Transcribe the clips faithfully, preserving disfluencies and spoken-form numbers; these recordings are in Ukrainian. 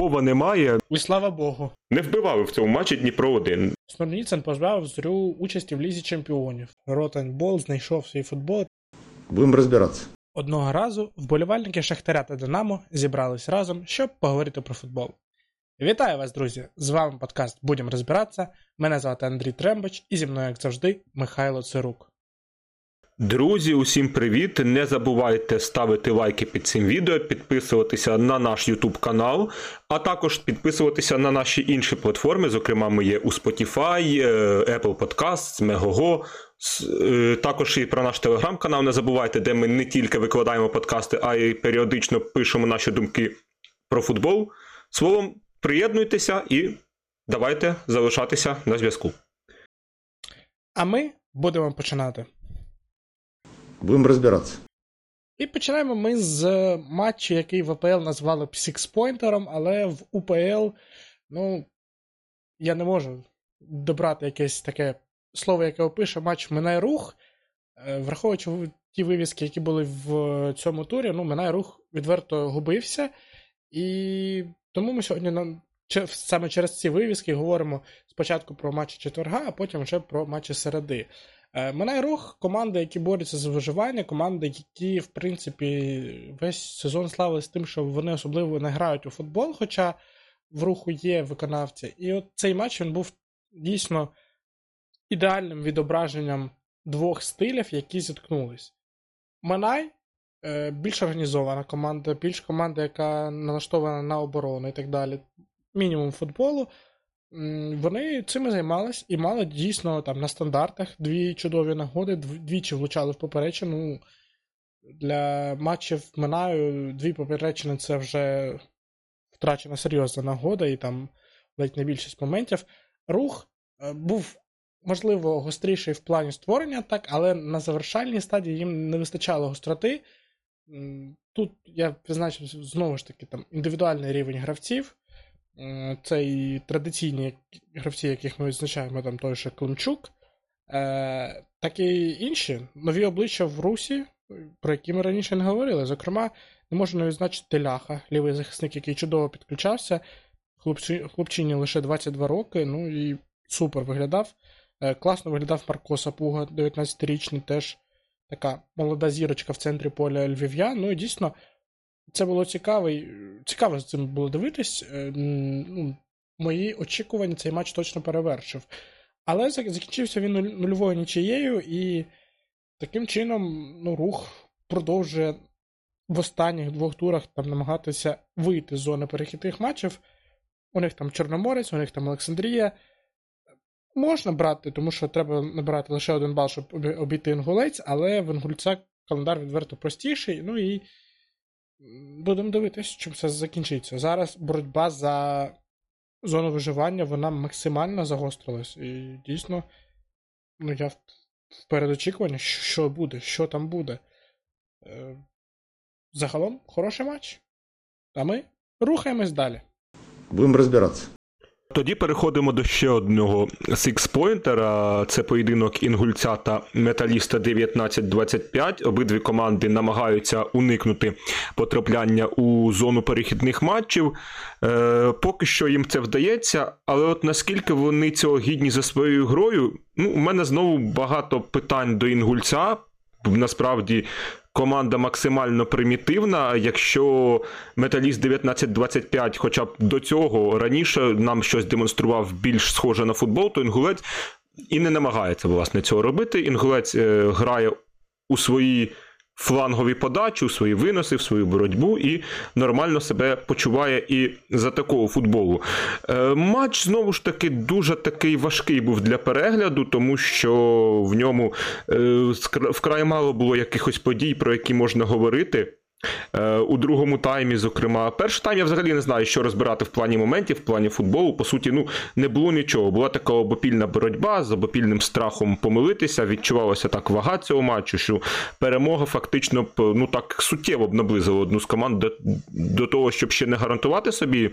Попова немає. І слава Богу. Не вбивали в цьому матчі Дніпро один. Снурніцин позбавив Зорю участі в Лізі чемпіонів. Ротенбол знайшов свій футбол. Будемо розбиратися. Одного разу вболівальники Шахтаря та Динамо зібрались разом, щоб поговорити про футбол. Вітаю вас, друзі! З вами подкаст «Будемо розбиратися». Мене звати Андрій Трембач і зі мною, як завжди, Михайло Цирук. Друзі, усім привіт! Не забувайте ставити лайки під цим відео, підписуватися на наш YouTube-канал, а також підписуватися на наші інші платформи, зокрема ми є у Spotify, Apple Podcasts, Megogo, також і про наш Telegram-канал не забувайте, де ми не тільки викладаємо подкасти, а й періодично пишемо наші думки про футбол. Словом, приєднуйтеся і давайте залишатися на зв'язку. А ми будемо починати. Будемо розбиратися. І починаємо ми з матчу, який в АПЛ назвали сікс-пойнтером, але в УПЛ, ну, я не можу добрати якесь таке слово, яке опише матч Мінай-Рух. Враховуючи ті вивіски, які були в цьому турі, ну, Мінай-Рух відверто губився. І тому ми сьогодні саме через ці вивіски говоримо спочатку про матчі четверга, а потім вже про матчі середи. Мінай-Рух – команди, які борються за виживання, команди, які, в принципі, весь сезон славились тим, що вони особливо не грають у футбол, хоча в Руху є виконавці. І от цей матч, він був дійсно ідеальним відображенням двох стилів, які зіткнулись. Мінай – більш організована команда, більш команда, яка налаштована на оборону і так далі, мінімум футболу. Вони цим займались і мали дійсно там на стандартах дві чудові нагоди, двічі влучали в поперечину. Для матчів Мінаю дві поперечини це вже втрачена серйозна нагода і там ледь не більшість моментів. Рух був, можливо, гостріший в плані створення, так, але на завершальній стадії їм не вистачало гостроти. Тут я призначив знову ж таки там індивідуальний рівень гравців. Це і традиційні гравці, яких ми відзначаємо, там той же Климчук, е- так і інші нові обличчя в Русі, про які ми раніше не говорили. Зокрема, не можу не відзначити Ляха, лівий захисник, який чудово підключався, хлопчині, хлопчині лише двадцять два роки, ну і супер виглядав. Е- класно виглядав Марко Сапуга, дев'ятнадцятирічний, теж така молода зірочка в центрі поля львів'ян, ну і дійсно... Це було цікаво, цікаво з цим було дивитись. Мої очікування цей матч точно перевершив. Але закінчився він нульовою нічиєю, і таким чином ну, Рух продовжує в останніх двох турах там, намагатися вийти з зони перехідних матчів. У них там Чорноморець, у них там Олександрія. Можна брати, тому що треба набрати лише один бал, щоб обійти Інгулець, але в Інгульця календар відверто простіший, ну і будемо дивитися, чим все закінчиться. Зараз боротьба за зону виживання, вона максимально загострилась. І дійсно, ну я в передочікуванні, що буде, що там буде. Загалом, хороший матч. А ми рухаємось далі. Будемо розбиратися. Тоді переходимо до ще одного сікс-пойнтера. Це поєдинок Інгульця та Металіста дев'ятнадцять двадцять п'ять. Обидві команди намагаються уникнути потрапляння у зону перехідних матчів. Е, поки що їм це вдається, але от наскільки вони цього гідні за своєю грою, ну, у мене знову багато питань до Інгульця. Насправді, команда максимально примітивна. Якщо Металіст дев'ятнадцять двадцять п'ять хоча б до цього раніше нам щось демонстрував більш схоже на футбол, то Інгулець і не намагається, власне, цього робити. Інгулець е, грає у свої флангові подачі, у свої виноси, в свою боротьбу і нормально себе почуває і за такого футболу. Е, матч, знову ж таки, дуже такий важкий був для перегляду, тому що в ньому е, вкрай мало було якихось подій, про які можна говорити. Е, у другому таймі, зокрема, перший тайм я взагалі не знаю, що розбирати в плані моментів, в плані футболу. По суті, ну, не було нічого. Була така обопільна боротьба з обопільним страхом помилитися. Відчувалася так вага цього матчу, що перемога фактично б, ну, так суттєво б наблизила одну з команд до, до того, щоб ще не гарантувати собі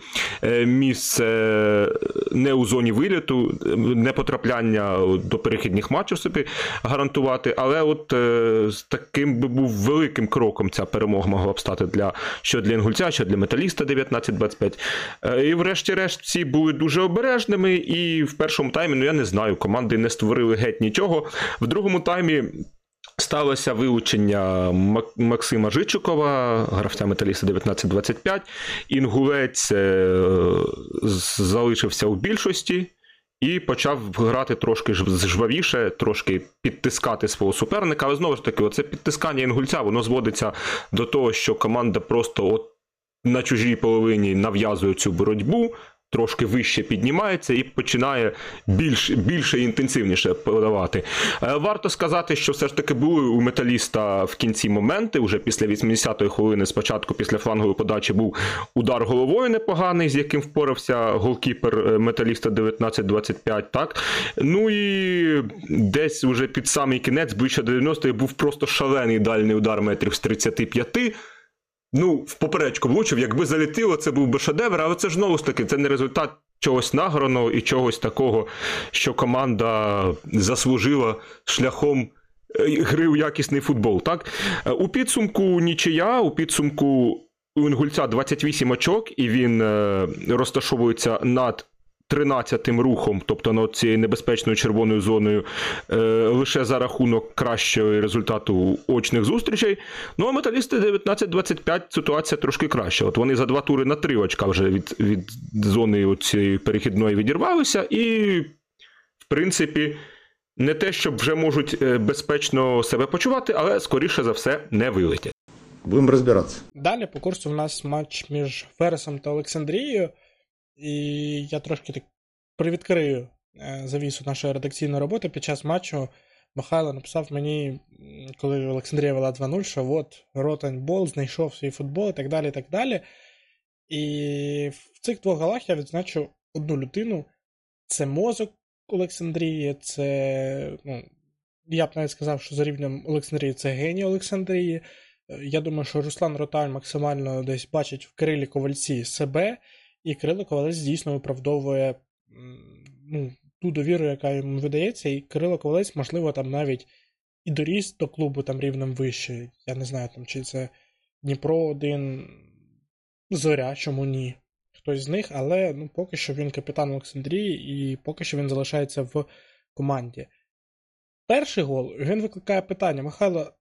місце не у зоні виліту, не потрапляння до перехідних матчів собі гарантувати. Але от е, з таким би був великим кроком ця перемога могло б стати для, що для Інгульця, що для Металіста дев'ятнадцять двадцять п'ять. І врешті-решт всі були дуже обережними, і в першому таймі, ну я не знаю, команди не створили геть нічого. В другому таймі сталося вилучення Максима Жичукова, гравця Металіста дев'ятнадцять двадцять п'ять. Інгулець залишився у більшості і почав грати трошки жвавіше, трошки підтискати свого суперника. Але знову ж таки, оце підтискання Інгульця, воно зводиться до того, що команда просто от на чужій половині нав'язує цю боротьбу, трошки вище піднімається і починає більш, більше і інтенсивніше подавати. Варто сказати, що все ж таки були у Металіста в кінці моменти, вже після вісімдесятої хвилини, спочатку після флангової подачі був удар головою непоганий, з яким впорався голкіпер Металіста дев'ятнадцять двадцять п'ять, так? Ну і десь вже під самий кінець, ближче до дев'яностої, був просто шалений дальний удар метрів з тридцяти п'яти. Ну, в поперечку влучив, якби залетіло, це був би шедевр, але це ж, знову ж таки, це не результат чогось награного і чогось такого, що команда заслужила шляхом гри у якісний футбол, так? У підсумку нічия, у підсумку у Інгульця двадцять вісім очок, і він розташовується над тринадцятим Рухом, тобто над цією небезпечною червоною зоною, е, лише за рахунок кращого результату очних зустрічей. Ну, а Металісти дев'ятнадцять двадцять п'ять ситуація трошки краща. От вони за два тури на три очка вже від, від зони цієї перехідної відірвалися і, в принципі, не те, щоб вже можуть безпечно себе почувати, але, скоріше за все, не вилетять. Будемо розбиратися. Далі по курсу у нас матч між Фересом та Олександрією. І я трошки так привідкрию завісу нашої редакційної роботи. Під час матчу Михайло написав мені, коли Олександрія вела два нуль, що от Ротенбол знайшов свій футбол і так далі, і так далі. І в цих двох голах я відзначу одну людину. Це мозок Олександрії, це, ну, я б навіть сказав, що за рівнем Олександрії це геній Олександрії. Я думаю, що Руслан Ротан максимально десь бачить в Кирилі Ковальці себе, і Кирило Коваленець дійсно виправдовує, ну, ту довіру, яка йому видається, і Кирило Коваленець, можливо, там навіть і доріс до клубу там рівнем вище. Я не знаю, там, чи це Дніпро один, Зоря, чому ні, хтось з них, але ну, поки що він капітан Олександрії і поки що він залишається в команді. Перший гол, він викликає питання. Михайло,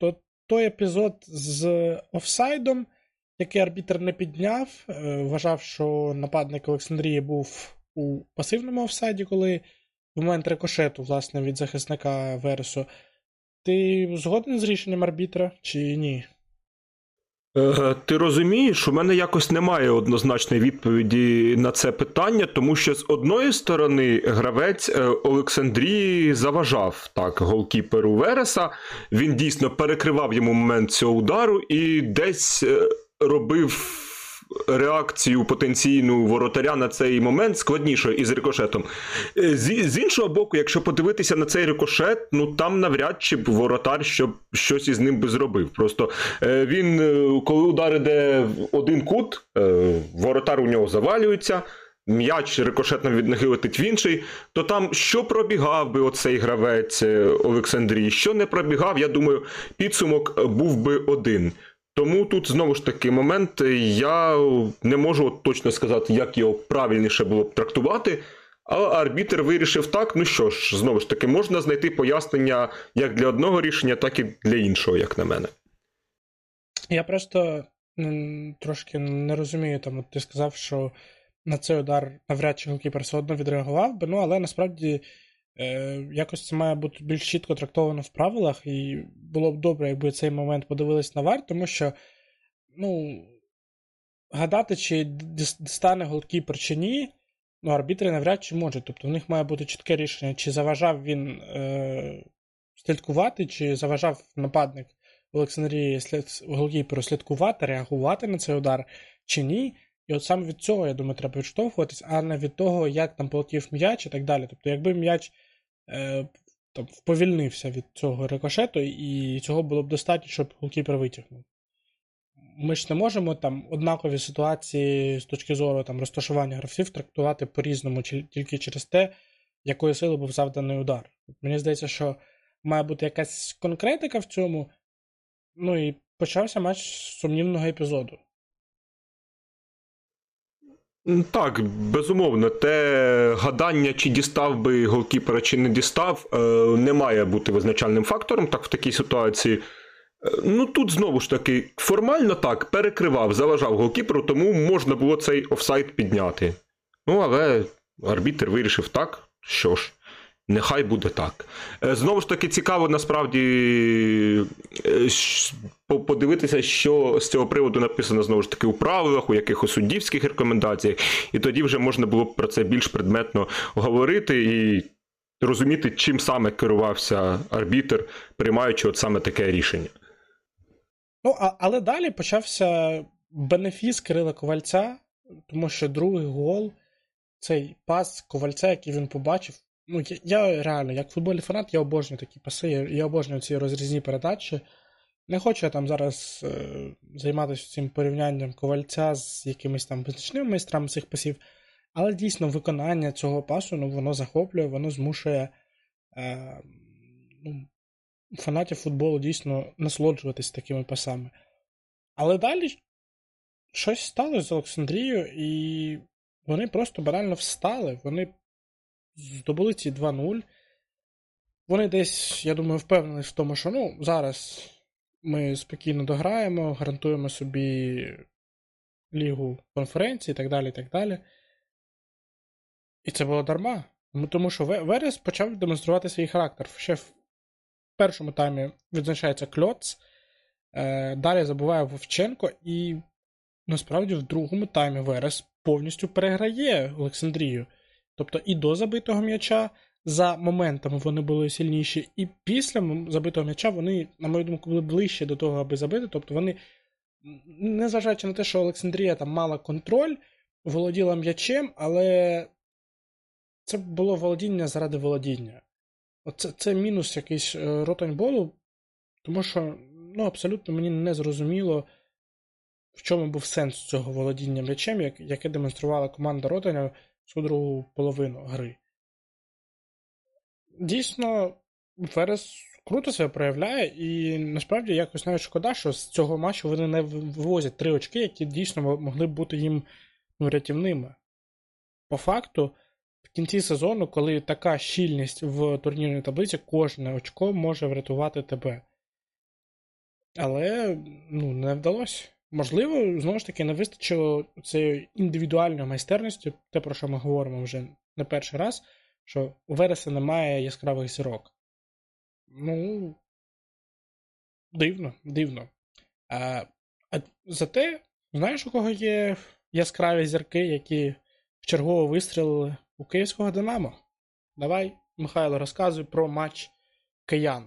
то той епізод з офсайдом, який арбітр не підняв, вважав, що нападник Олександрії був у пасивному офсайді, коли в момент рикошету, власне, від захисника Вересу. Ти згоден з рішенням арбітра чи ні? Е, ти розумієш, у мене якось немає однозначної відповіді на це питання, тому що з одної сторони гравець Олександрії заважав так голкіперу Вереса, він дійсно перекривав йому момент цього удару і десь робив реакцію потенційну воротаря на цей момент складнішою із рикошетом. З, з іншого боку, якщо подивитися на цей рикошет, ну там навряд чи б воротар щоб, щось із ним би зробив. Просто він, коли удар іде в один кут, воротар у нього завалюється, м'яч рикошетом відноги летить в інший, то там що пробігав би оцей гравець Олександрії, що не пробігав, я думаю, підсумок був би один. Тому тут, знову ж таки, момент, я не можу точно сказати, як його правильніше було б трактувати, але арбітр вирішив так, ну що ж, знову ж таки, можна знайти пояснення як для одного рішення, так і для іншого, як на мене. Я просто трошки не розумію, там, от ти сказав, що на цей удар навряд чи голкіпер все одно відреагував би, ну, але насправді якось це має бути більш чітко трактовано в правилах, і було б добре, якби цей момент подивились на ВАР, тому що, ну, гадати, чи дістане голкіпер чи ні, ну, арбітри навряд чи можуть. Тобто в них має бути чітке рішення, чи заважав він е- слідкувати, чи заважав нападник Олександрії слід- голкіперу слідкувати, реагувати на цей удар, чи ні. І от саме від цього, я думаю, треба відштовхуватись, а не від того, як там полетів м'яч і так далі. Тобто, якби м'яч е, там, вповільнився від цього рикошету, і цього було б достатньо, щоб голкіпер витягнув. Ми ж не можемо там однакові ситуації з точки зору там, розташування гравців трактувати по-різному, тільки через те, якою силою був завданий удар. Мені здається, що має бути якась конкретика в цьому, ну і почався матч з сумнівного епізоду. Так, безумовно, те гадання, чи дістав би голкіпера, чи не дістав, не має бути визначальним фактором так в такій ситуації. Ну тут знову ж таки, формально так, перекривав, заважав голкіперу, тому можна було цей офсайд підняти. Ну, але арбітр вирішив так, що ж, нехай буде так. Знову ж таки, цікаво насправді подивитися, що з цього приводу написано, знову ж таки, у правилах, у якихось суддівських рекомендаціях, і тоді вже можна було б про це більш предметно говорити і розуміти, чим саме керувався арбітр, приймаючи от саме таке рішення. Ну, а, але далі почався бенефіс Кирила Ковальця, тому що другий гол, цей пас Ковальця, який він побачив, ну, я, я реально, як футбольний фанат, я обожнюю такі паси, я, я обожнюю ці розрізні передачі. Не хочу я там зараз е, займатися цим порівнянням Ковальця з якимись там визначними майстрами цих пасів, але дійсно виконання цього пасу, ну, воно захоплює, воно змушує е, ну, фанатів футболу дійсно насолоджуватись такими пасами. Але далі щось сталося з Олександрією, і вони просто банально встали, вони здобули ці два нуль. Вони десь, я думаю, впевнені в тому, що ну, зараз ми спокійно дограємо, гарантуємо собі лігу конференції і так далі, і так далі. І це було дарма. Тому що Верес почав демонструвати свій характер. Ще в першому таймі відзначається Кльоц, далі забуває Вовченко, і насправді в другому таймі Верес повністю переграє Олександрію. Тобто і до забитого м'яча за моментами вони були сильніші, і після забитого м'яча вони, на мою думку, були ближче до того, аби забити. Тобто вони, незважаючи на те, що Олександрія там мала контроль, володіла м'ячем, але це було володіння заради володіння. Оце, це мінус якийсь Ротенболу, тому що ну, абсолютно мені не зрозуміло, в чому був сенс цього володіння м'ячем, яке демонструвала команда Ротеня всю другу половину гри. Дійсно, Ферес круто себе проявляє, і насправді якось навіть шкода, що з цього матчу вони не вивозять три очки, які дійсно могли б бути їм ну, рятівними. По факту, в кінці сезону, коли така щільність в турнірній таблиці, кожне очко може врятувати тебе. Але ну, не вдалося. Можливо, знову ж таки, не вистачило цієї індивідуальної майстерності, те, про що ми говоримо вже не перший раз, що у Вереса немає яскравих зірок. Ну, дивно, дивно. А, а зате, знаєш, у кого є яскраві зірки, які вчергово вистрілили у київського «Динамо»? Давай, Михайло, розказуй про матч киян.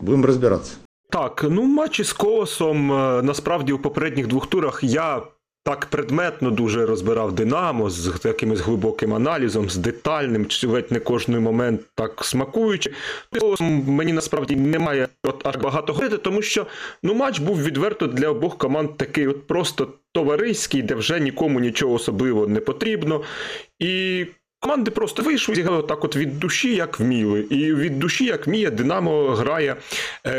Будемо розбиратися. Так, ну матчі з Колосом, насправді, у попередніх двох турах я так предметно дуже розбирав «Динамо» з якимось глибоким аналізом, з детальним, чуть не кожний момент так смакуючи. З Колосом мені насправді немає от аж багато говорити, тому що ну, матч був відверто для обох команд такий от просто товариський, де вже нікому нічого особливо не потрібно. І команди просто вийшли, зіграли так от від душі, як вміли. І від душі, як вміє, Динамо грає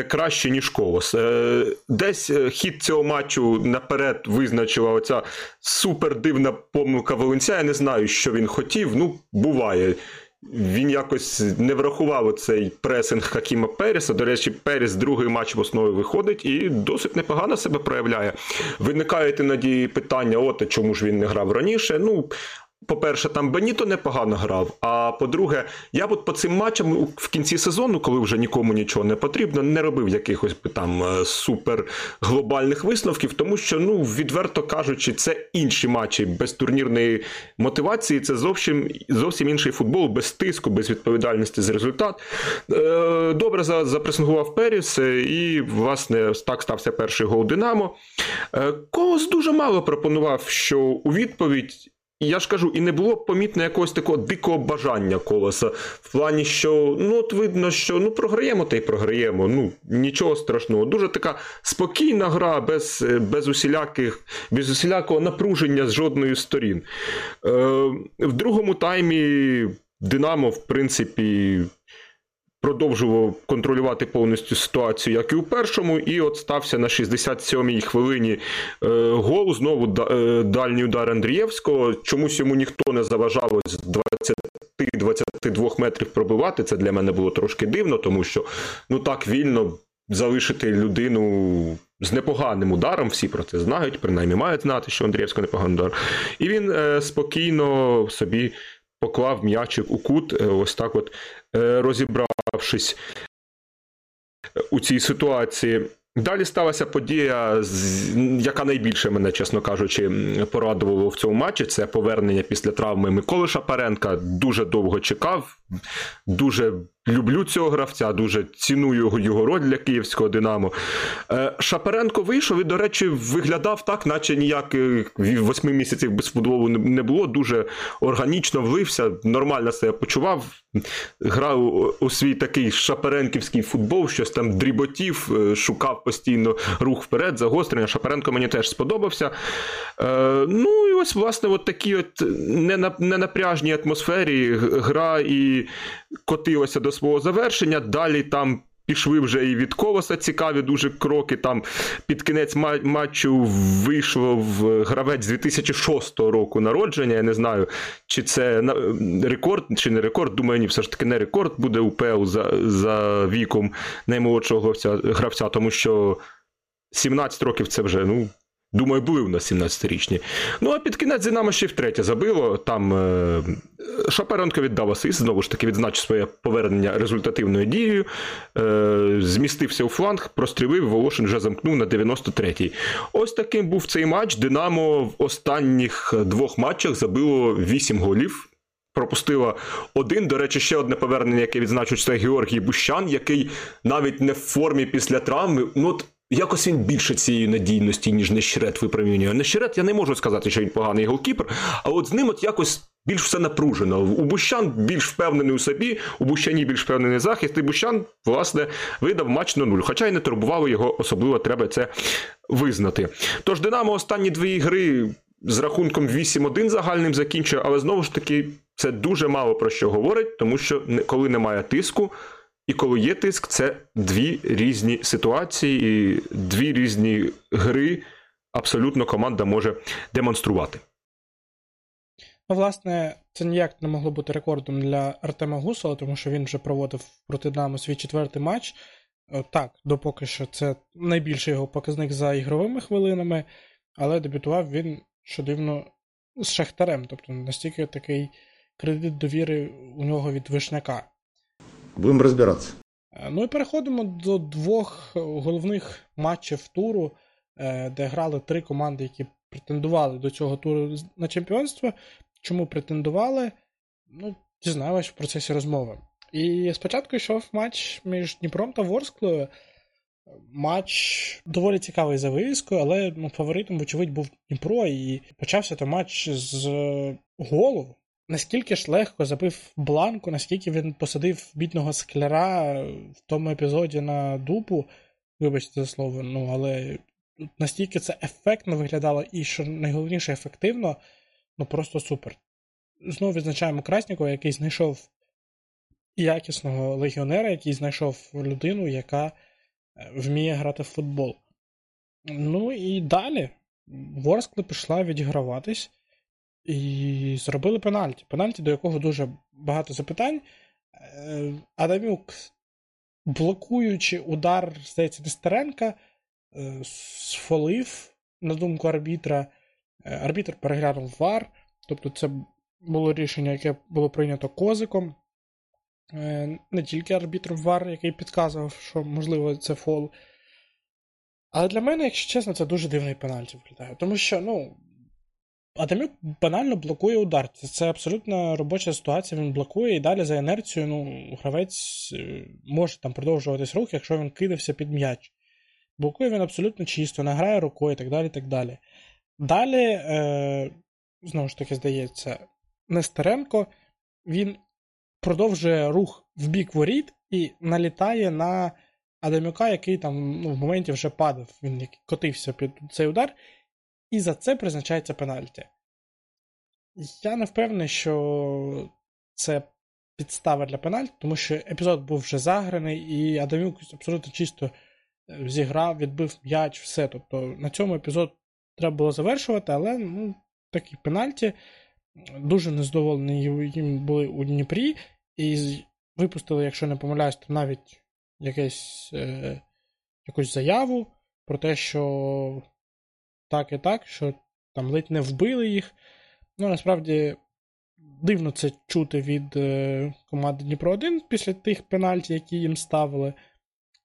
краще, ніж Колос. Десь хід цього матчу наперед визначила оця супердивна помилка Волинця. Я не знаю, що він хотів, ну, буває. Він якось не врахував цей пресинг Хакіма Переса. До речі, Перес другий матч в основі виходить і досить непогано себе проявляє. Виникають іноді питання, от, а чому ж він не грав раніше? Ну, по-перше, там Беніто непогано грав, а по-друге, я от по цим матчам в кінці сезону, коли вже нікому нічого не потрібно, не робив якихось там суперглобальних висновків, тому що, ну, відверто кажучи, це інші матчі без турнірної мотивації, це зовсім, зовсім інший футбол, без тиску, без відповідальності за результат. Добре запресингував Періс і, власне, так стався перший гол «Динамо». Колос дуже мало пропонував, що у відповідь, і я ж кажу, і не було помітно якогось такого дикого бажання Колоса. В плані, що, ну, от видно, що, ну, програємо, та й програємо. Ну, нічого страшного. Дуже така спокійна гра, без, без усіляких, без усілякого напруження з жодної сторін. Е, в другому таймі Динамо, в принципі, продовжував контролювати повністю ситуацію, як і у першому, і от стався на шістдесят сьомій хвилині гол, знову дальній удар Андрієвського, чомусь йому ніхто не заважав з двадцяти двадцяти двох метрів пробивати, це для мене було трошки дивно, тому що ну так вільно залишити людину з непоганим ударом, всі про це знають, принаймні мають знати, що Андрієвський непоганий удар, і він е, спокійно собі поклав м'ячик у кут, ось так от розібравшись у цій ситуації. Далі сталася подія, яка найбільше мене, чесно кажучи, порадувала в цьому матчі. Це повернення після травми Миколи Шапаренка. Дуже довго чекав, дуже люблю цього гравця, дуже ціную його роль для київського «Динамо». Шапаренко вийшов і, до речі, виглядав так, наче ніяких восьми місяців без футболу не було. Дуже органічно влився, нормально себе почував. Грав у свій такий шапаренківський футбол, щось там дріботів, шукав постійно рух вперед, загострення. Шапаренко мені теж сподобався. Ну і ось, власне, от такій от ненапряжній атмосфері гра і котилася до свого завершення. Далі там пішли вже і від Колоса цікаві дуже кроки. Там під кінець матчу вийшов гравець з дві тисячі шостого року народження. Я не знаю, чи це рекорд, чи не рекорд. Думаю, ні, все ж таки не рекорд буде УПЛ за, за віком наймолодшого гравця, тому що сімнадцять років це вже, ну, думаю, були в нас сімнадцятирічні. Ну, а під кінець «Динамо» ще втретє забило. Там е... Шапаренко віддав асист, знову ж таки відзначив своє повернення результативною дією. Е... Змістився у фланг, прострілив, Волошин вже замкнув на дев'яносто третій. Ось таким був цей матч. «Динамо» в останніх двох матчах забило вісім голів. Пропустила один. До речі, ще одне повернення, яке відзначив, це Георгій Бущан, який навіть не в формі після травми. Ну, от якось він більше цієї надійності, ніж Нещерет випромінює. Нещерет, я не можу сказати, що він поганий голкіпер, а от з ним от якось більш все напружено. У Бущан більш впевнений у собі, у Бущані більш впевнений захист, і Бущан, власне, видав матч на нуль. Хоча й не турбувало його, особливо треба це визнати. Тож «Динамо» останні дві гри з рахунком вісім один загальним закінчує, але знову ж таки це дуже мало про що говорить, тому що коли немає тиску, і коли є тиск, це дві різні ситуації і дві різні гри абсолютно команда може демонструвати. Ну, власне, це ніяк не могло бути рекордом для Артема Гусова, тому що він вже проводив проти «Динамо» свій четвертий матч. Так, допоки що це найбільший його показник за ігровими хвилинами, але дебютував він, що дивно, з Шахтарем. Тобто настільки такий кредит довіри у нього від Вишняка. Будемо розбиратися. Ну і переходимо до двох головних матчів туру, де грали три команди, які претендували до цього туру на чемпіонство. Чому претендували? Ну, дізнався в процесі розмови. І спочатку йшов матч між Дніпром та Ворсклою. Матч доволі цікавий за вивіскою, але ну, фаворитом, вочевидь, був Дніпро. І почався той матч з голу. Наскільки ж легко забив Бланку, наскільки він посадив бідного Скляра в тому епізоді на дупу, вибачте за слово, ну, але настільки це ефектно виглядало і, що найголовніше, ефективно, ну просто супер. Знову відзначаємо Краснікова, який знайшов якісного легіонера, який знайшов людину, яка вміє грати в футбол. Ну і далі Ворскла пішла відіграватись, і зробили пенальті. Пенальті, до якого дуже багато запитань. Адам'юк, блокуючи удар, здається, Нестеренка, сфолив, на думку арбітра. Арбітр переглянув ВАР. Тобто це було рішення, яке було прийнято Козиком. Не тільки арбітром ВАР, який підказував, що, можливо, це фол. Але для мене, якщо чесно, це дуже дивний пенальті виглядає. Тому що, ну, Адам'юк банально блокує удар. Це абсолютно робоча ситуація, він блокує, і далі за інерцією ну, гравець може там продовжуватись рух, якщо він кидався під м'яч. Блокує він абсолютно чисто, награє рукою і так далі, так далі. Далі, е, знову ж таки, здається, Нестеренко, він продовжує рух в бік воріт і налітає на Адам'юка, який там ну, в моменті вже падав, він котився під цей удар. І за це призначається пенальті. Я не впевнений, що це підстава для пенальті, тому що епізод був вже заграний, і Адам'юк абсолютно чисто зіграв, відбив м'яч, все. Тобто на цьому епізод треба було завершувати, але ну, такі пенальті. Дуже незадоволені їм були у Дніпрі, і випустили, якщо не помиляюсь, то навіть якесь, е, якусь заяву про те, що так і так, що там ледь не вбили їх. Ну, насправді, дивно це чути від е, команди Дніпро один після тих пенальті, які їм ставили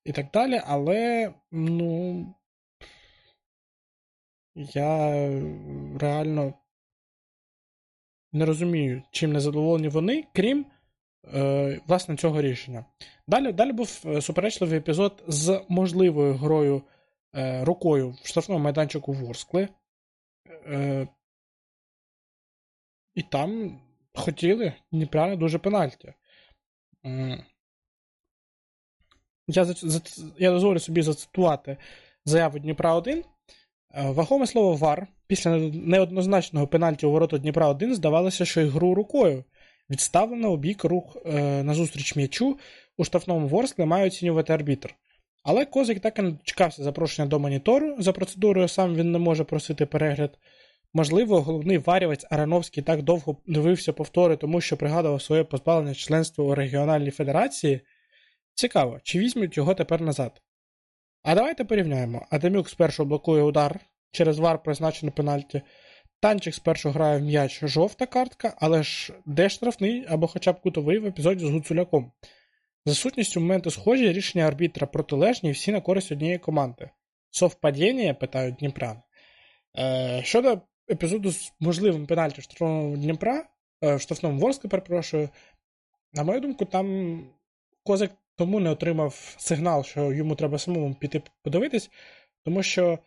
і так далі, але, ну, я реально не розумію, чим не задоволені вони, крім, е, власне, цього рішення. Далі, далі був суперечливий епізод з можливою грою е, рукою в штрафному майданчику Ворскли. Е, і там хотіли неправильно дуже пенальті. Е, я, за, я дозволю собі зацитувати заяву Дніпра один. Вагоме слово ВАР після неоднозначного пенальті у ворота Дніпра один здавалося, що ігру рукою. Відставлено у бік рух е, назустріч м'ячу у штрафному Ворсклі має оцінювати арбітр. Але Козик так і не дочекався запрошення до монітору. За процедурою сам він не може просити перегляд. Можливо, головний варівець Арановський так довго дивився повтори, тому що пригадував своє позбавлення членства у регіональній федерації. Цікаво, чи візьмуть його тепер назад? А давайте порівняємо. Адам'юк спершу блокує удар, через ВАР призначено пенальті. Танчик спершу грає в м'яч, жовта картка, але ж де штрафний або хоча б кутовий в епізоді з Гуцуляком. За сутністю моменти схожі, рішення арбітра протилежні і всі на користь однієї команди. Совпадіння, питають Дніпрян. Е, щодо епізоду з можливим пенальті в штрафному Дніпра, е, в штрафному Ворсклі, перепрошую, на мою думку, там Козик тому не отримав сигнал, що йому треба самому піти подивитись, тому що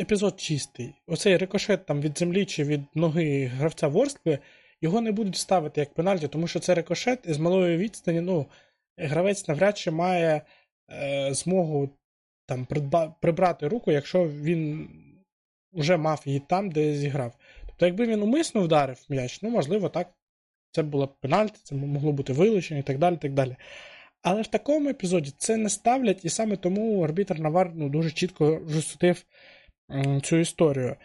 епізод чистий. Оцей рикошет там від землі чи від ноги гравця Ворскли, його не будуть ставити як пенальті, тому що це рикошет із малої відстані, ну, гравець навряд чи має е, змогу там придба, прибрати руку, якщо він вже мав її там, де зіграв. Тобто, якби він умисно вдарив м'яч, ну, можливо, так, це було пенальті, це могло бути вилучення і так далі, так далі. Але в такому епізоді це не ставлять, і саме тому арбітр на ВАР ну, дуже чітко розсудив цю історію.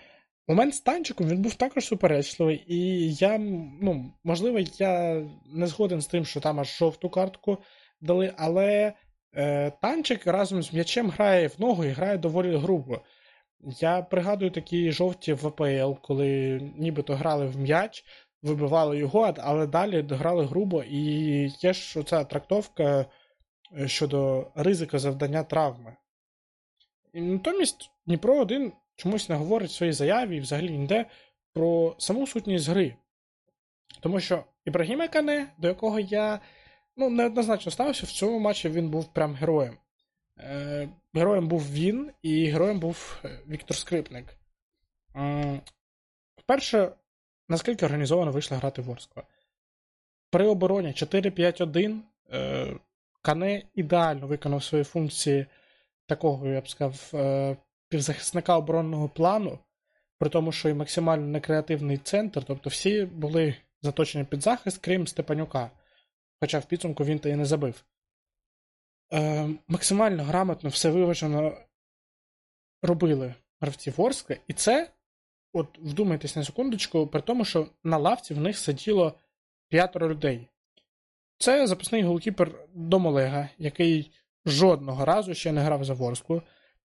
Момент з Танчиком, він був також суперечливий, і я, ну, можливо, я не згоден з тим, що там аж жовту картку дали, але е, Танчик разом з м'ячем грає в ногу і грає доволі грубо. Я пригадую такі жовті в АПЛ, коли нібито грали в м'яч, вибивали його, але далі дограли грубо, і є ж оця трактовка щодо ризика завдання травми. І натомість Дніпро один чомусь не говорить в своїй заяві і взагалі ніде про саму сутність гри. Тому що Ібрагіма Кане, до якого я ну, неоднозначно ставився, в цьому матчі він був прям героєм. Е, героєм був він, і героєм був Віктор Скрипник. По-перше, наскільки організовано вийшла грати Ворскла. При обороні чотири п'ять один Кане ідеально виконав свої функції такого, я б сказав, півзахисника оборонного плану, при тому, що і максимально некреативний центр, тобто всі були заточені під захист, крім Степанюка, хоча в підсумку він та й не забив. Максимально грамотно, все виважено робили гравці Ворскли, і це от вдумайтесь на секундочку, при тому, що на лавці в них сиділо п'ятеро людей. Це запасний голкіпер Домолега, який жодного разу ще не грав за Ворсклу.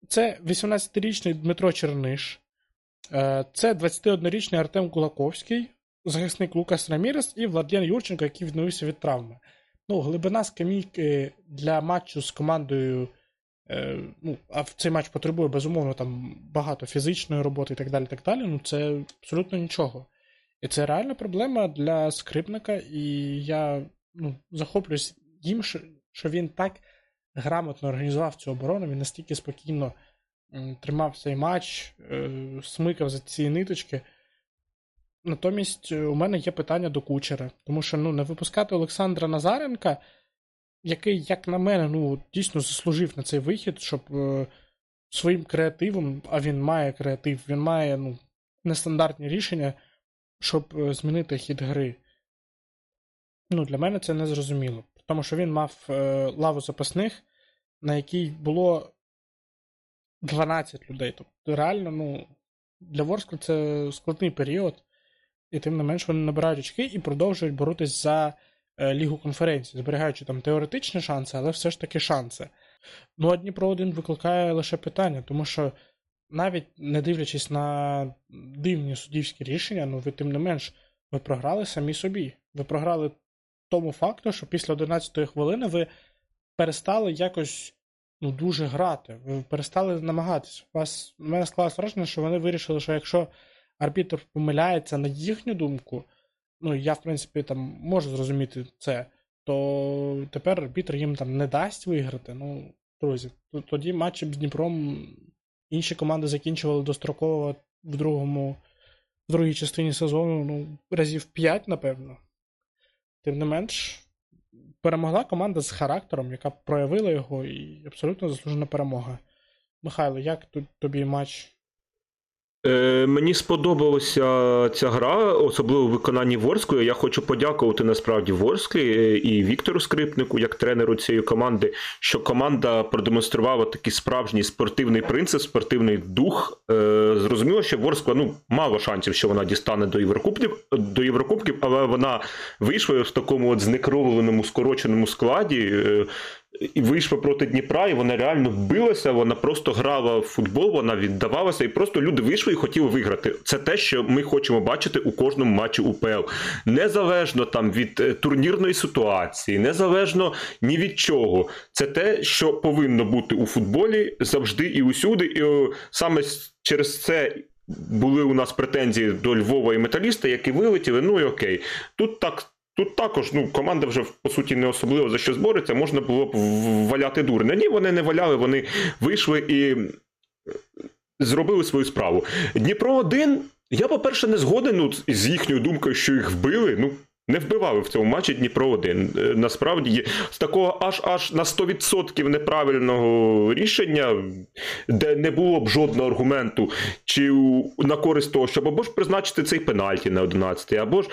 Це вісімнадцятирічний Дмитро Черниш. Це двадцятиоднорічний Артем Кулаковський, захисник Лукас Рамірес і Владлен Юрченко, який відновився від травми. Ну, глибина скамійки для матчу з командою, ну, а в цей матч потребує, безумовно, там багато фізичної роботи і так далі, так далі, ну це абсолютно нічого. І це реальна проблема для Скрипника, і я ну, захоплююсь їм, що він так грамотно організував цю оборону, він настільки спокійно тримав цей матч, смикав за ці ниточки. Натомість у мене є питання до Кучера, тому що ну, не випускати Олександра Назаренка, який, як на мене, ну, дійсно заслужив на цей вихід, щоб е, своїм креативом, а він має креатив, він має ну, нестандартні рішення, щоб е, змінити хід гри. ну, для мене це незрозуміло. Тому що він мав е, лаву запасних, на якій було дванадцять людей. Тобто реально, ну, для Ворскли це складний період, і тим не менш вони набирають очки і продовжують боротись за е, Лігу конференції, зберігаючи там теоретичні шанси, але все ж таки шанси. Ну, а Дніпро-один викликає лише питання, тому що навіть не дивлячись на дивні суддівські рішення, ну, ви тим не менш, ви програли самі собі. Ви програли тому факту, що після одинадцятої хвилини ви перестали якось, ну, дуже грати, ви перестали намагатися. У вас, у мене склалось враження, що вони вирішили, що якщо арбітр помиляється на їхню думку, ну, я, в принципі, там можу зрозуміти це, то тепер арбітр їм там не дасть виграти. Ну, друзі, тоді матчі з Дніпром інші команди закінчували достроково в другому, в другій частині сезону, ну, разів п'ять, напевно. Тим не менш, перемогла команда з характером, яка проявила його, і абсолютно заслужена перемога. Михайло, як тут тобі матч? Е, мені сподобалася ця гра, особливо в виконанні Ворської. Я хочу подякувати насправді Ворській і Віктору Скрипнику, як тренеру цієї команди, що команда продемонструвала такий справжній спортивний принцип, спортивний дух. Е, зрозуміло, що Ворскла, ну, мало шансів, що вона дістане до Єврокубків, до Єврокубків, але вона вийшла в такому от знекровленому, скороченому складі, е, і вийшла проти Дніпра, і вона реально билася, вона просто грала в футбол, вона віддавалася, і просто люди вийшли і хотіли виграти. Це те, що ми хочемо бачити у кожному матчі УПЛ. Незалежно там від турнірної ситуації, незалежно ні від чого. Це те, що повинно бути у футболі завжди і усюди, і саме через це були у нас претензії до Львова і Металіста, які вилетіли, ну і окей. Тут так Тут також, ну, команда вже, по суті, не особливо за що збореться, можна було б валяти дурно. Ні, вони не валяли, вони вийшли і зробили свою справу. Дніпро-один, я, по-перше, не згоден, ну, з їхньою думкою, що їх вбили, ну, не вбивали в цьому матчі Дніпро-один. Насправді, з такого аж аж на сто відсотків неправильного рішення, де не було б жодного аргументу, чи на користь того, щоб або ж призначити цей пенальті на одинадцятий, або ж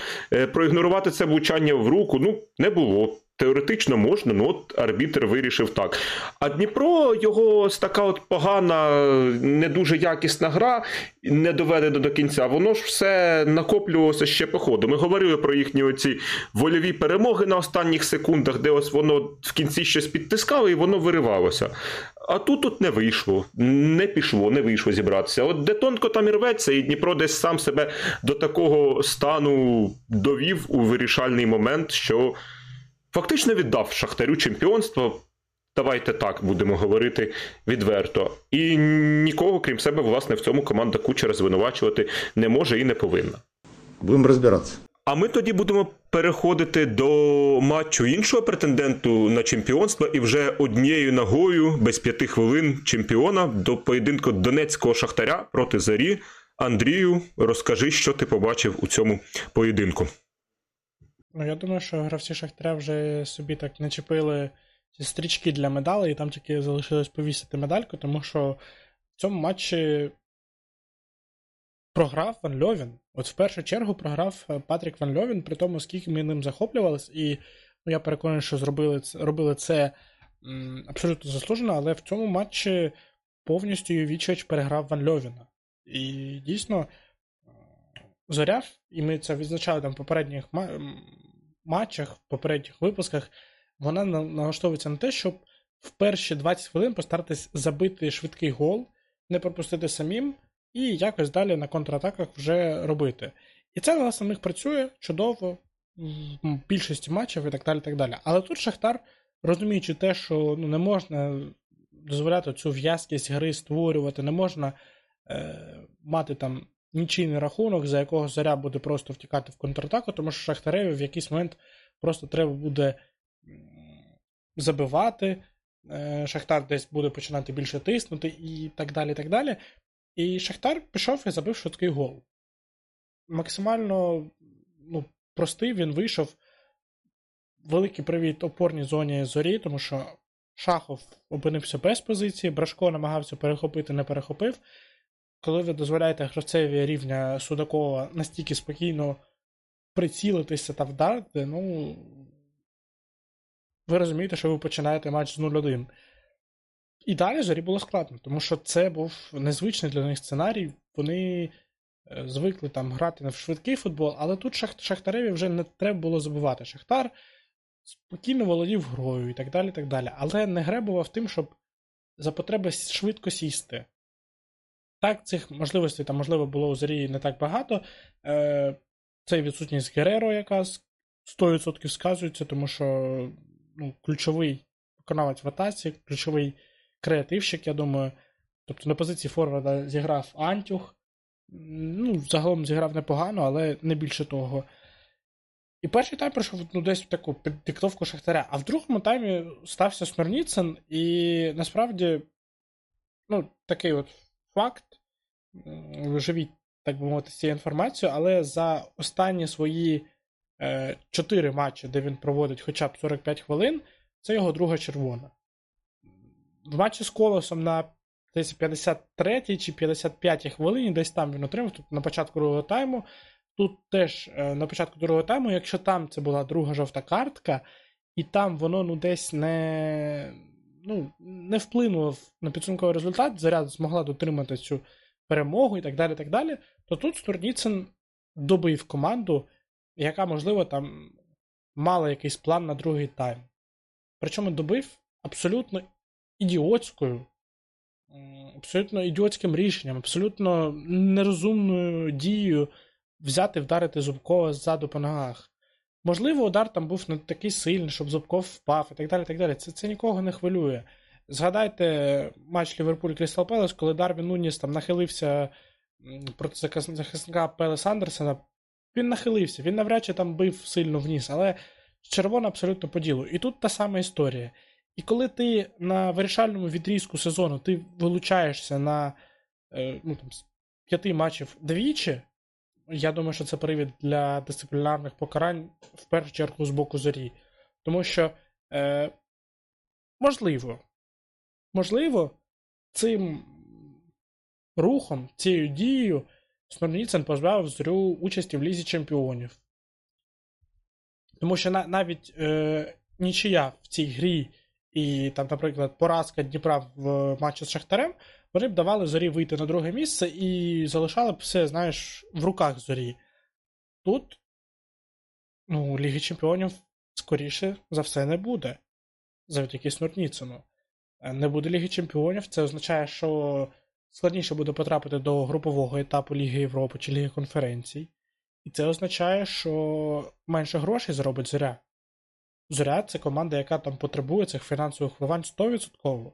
проігнорувати це влучання в руку, ну, не було. Теоретично можна, ну от арбітр вирішив так. А Дніпро, його така от погана, не дуже якісна гра, не доведена до кінця, воно ж все накоплювалося ще по ходу. Ми говорили про їхні оці вольові перемоги на останніх секундах, де ось воно в кінці щось підтискало і воно виривалося. А тут от не вийшло, не пішло, не вийшло зібратися. От де тонко там і рветься, і Дніпро десь сам себе до такого стану довів у вирішальний момент, що фактично віддав Шахтарю чемпіонство, давайте так будемо говорити відверто. І нікого, крім себе, власне, в цьому команда Кучера звинувачувати не може і не повинна. Будемо розбиратися. А ми тоді будемо переходити до матчу іншого претенденту на чемпіонство і вже однією ногою, без п'яти хвилин, чемпіона до поєдинку донецького Шахтаря проти Зорі. Андрію, розкажи, що ти побачив у цьому поєдинку. Ну, я думаю, що гравці Шахтаря вже собі так начепили ці стрічки для медалей, і там тільки залишилось повісити медальку, тому що в цьому матчі програв Ван Льовін. От в першу чергу програв Патрік Ван Льовін, при тому, скільки ми ним захоплювались, і, ну, я переконаний, що зробили, робили це м, абсолютно заслужено, але в цьому матчі повністю Ювічович переграв Ван Льовіна. І дійсно Зоря, і ми це відзначали там в попередніх матчах, в попередніх випусках, вона налаштовується на те, щоб в перші двадцять хвилин постаратись забити швидкий гол, не пропустити самим і якось далі на контратаках вже робити. І це, власне, в них працює чудово в більшості матчів і так далі, так далі. Але тут Шахтар, розуміючи те, що, ну, не можна дозволяти цю в'язкість гри створювати, не можна е- мати там нічийний рахунок, за якого Зоря буде просто втікати в контратаку, тому що Шахтареві в якийсь момент просто треба буде забивати, Шахтар десь буде починати більше тиснути і так далі, так далі. І Шахтар пішов і забив швидкий гол. Максимально, ну, простий він вийшов. Великий привіт опорній зоні Зорі, тому що Шахов опинився без позиції, Брашко намагався перехопити, не перехопив. Коли ви дозволяєте гравцеві рівня Судакова настільки спокійно прицілитися та вдарити, ну, ви розумієте, що ви починаєте матч з нуль один. І далі Зорі було складно, тому що це був незвичний для них сценарій. Вони звикли там грати в швидкий футбол, але тут Шахтареві вже не треба було забувати. Шахтар спокійно володів грою і так далі, так далі. Але не гребував тим, щоб за потреби швидко сісти. Так, цих можливостей, там, можливо, було у Зорі не так багато. Це відсутність Гереро, яка сто відсотків сказується, тому що ну, ключовий виконавець в атаці, ключовий креативщик, я думаю. Тобто на позиції форварда зіграв Антюх. Ну, загалом зіграв непогано, але не більше того. І перший тайм пройшов ну, десь в таку піддиктовку Шахтаря. А в другому таймі стався Смурніцин, і насправді ну, такий от факт, живіть, так би мовити, з цією інформацією, але за останні свої е, чотири матчі, де він проводить хоча б сорок п'ять хвилин, це його друга червона. В матчі з Колосом на десь п'ятдесят третій чи п'ятдесят п'ятій хвилині, десь там він отримав, тобто на початку другого тайму. Тут теж е, на початку другого тайму, якщо там це була друга жовта картка, і там воно ну десь не... Ну, не вплинуло на підсумковий результат, Зоря змогла дотримати цю перемогу і так далі, так далі, то тут Снурніцин добив команду, яка, можливо, там мала якийсь план на другий тайм. Причому добив абсолютно ідіотською, абсолютно ідіотським рішенням, абсолютно нерозумною дією взяти, вдарити Зубкова ззаду по ногах. Можливо, удар там був не такий сильний, щоб Зубков впав і так далі, так далі. Це, це нікого не хвилює. Згадайте матч Ліверпуль-Крістал Пелес, коли Дарвін Нуніс там нахилився проти захисника Пелес Андерсена. Він нахилився, він навряд чи там бив сильно вниз, але червона абсолютно по ділу. І тут та сама історія. І коли ти на вирішальному відрізку сезону ти вилучаєшся на ну, там, з п'яти матчів двічі, я думаю, що це привід для дисциплінарних покарань, в першу чергу, з боку Зорі. Тому що, е, можливо, можливо, цим рухом, цією дією Снурніцин позбавив Зорю участі в Лізі Чемпіонів. Тому що на, навіть е, нічия в цій грі і, там, наприклад, поразка Дніпра в матчі з Шахтарем, вони б давали Зорі вийти на друге місце і залишали б все, знаєш, в руках Зорі. Тут, ну, Ліги Чемпіонів скоріше за все не буде. Завдяки Снурніцину. Не буде Ліги Чемпіонів, це означає, що складніше буде потрапити до групового етапу Ліги Європи чи Ліги Конференцій. І це означає, що менше грошей заробить Зоря. Зоря – це команда, яка там потребує цих фінансових вливань сто відсотків.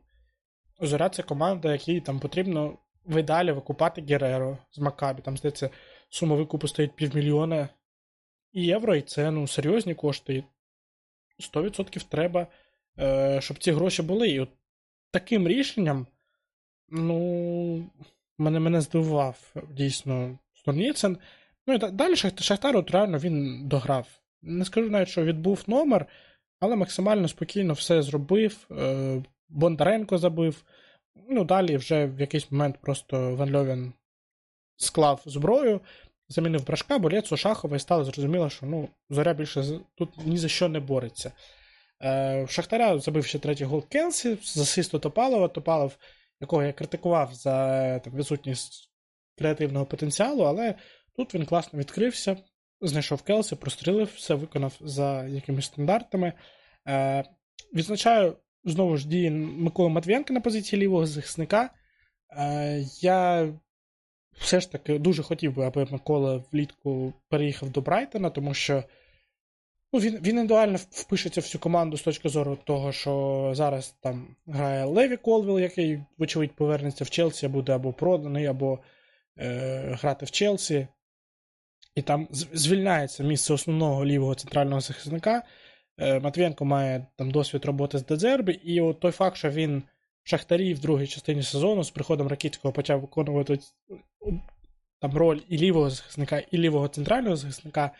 Зоря – це команда, якій там потрібно видалі викупати Гереро з Макабі. Там, здається, сума викупу стоїть півмільйона євро, і це ну, серйозні кошти. сто відсотків треба, щоб ці гроші були. І от таким рішенням, ну, мене, мене здивував дійсно Снурніцин. Ну і далі Шахтар, от реально він дограв. Не скажу навіть, що відбув номер, але максимально спокійно все зробив. Бондаренко забив. Ну, далі вже в якийсь момент просто Ван Льовін склав зброю, замінив Брашка, Болєцу, Шахова, і стало зрозуміло, що ну, Зоря більше тут ні за що не бореться. Е, Шахтаря забив ще третій гол Келсі з асисту Топалова. Топалов, якого я критикував за там, відсутність креативного потенціалу, але тут він класно відкрився, знайшов Келсі, прострілив, все виконав за якимись стандартами. Е, відзначаю знову ж дії Миколи Матвієнка на позиції лівого захисника. Я все ж таки дуже хотів би, аби Микола влітку переїхав до Брайтона, тому що ну, він, він індивідуально впишеться в цю команду з точки зору того, що зараз там грає Леві Колвіл, який, вочевидь, повернеться в Челсі, буде або проданий, або е, грати в Челсі. І там звільняється місце основного лівого центрального захисника. Матвієнко має там досвід роботи з Дедзербі, і от той факт, що він в Шахтарі в другій частині сезону з приходом Ракіцького почав виконувати там роль і лівого захисника, і лівого центрального захисника,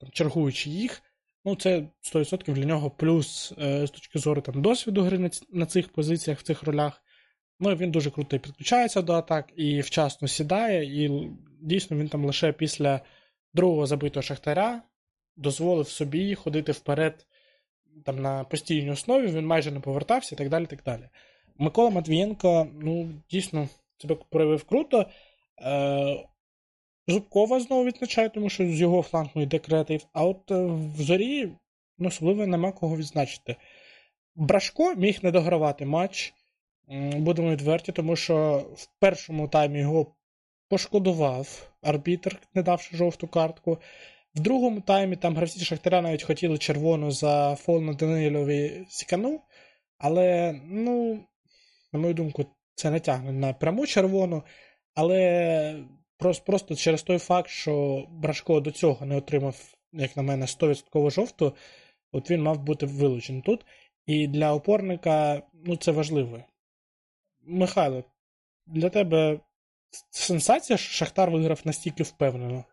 там, чергуючи їх, ну це сто відсотків для нього плюс з точки зору там, досвіду гри на цих позиціях, в цих ролях. Ну і він дуже круто підключається до атак, і вчасно сідає, і дійсно він там лише після другого забитого Шахтаря дозволив собі ходити вперед там на постійній основі, він майже не повертався і так далі, так далі. Микола Матвієнко, ну, дійсно, себе проявив круто. Зубкова знову відзначає, тому що з його флангу йде креатив. А от в Зорі особливо нема кого відзначити. Брашко міг не догравати матч, будемо відверті, тому що в першому таймі його пошкодував арбітр, не давши жовту картку. В другому таймі там гравці Шахтаря навіть хотіли червону за фол на Данилові Сікану, але, ну, на мою думку, це не тягне на пряму червону, але просто через той факт, що Брашко до цього не отримав, як на мене, сто відсотків жовту, от він мав бути вилучений тут. І для опорника, ну, це важливо. Михайло, для тебе сенсація, що Шахтар виграв настільки впевнено?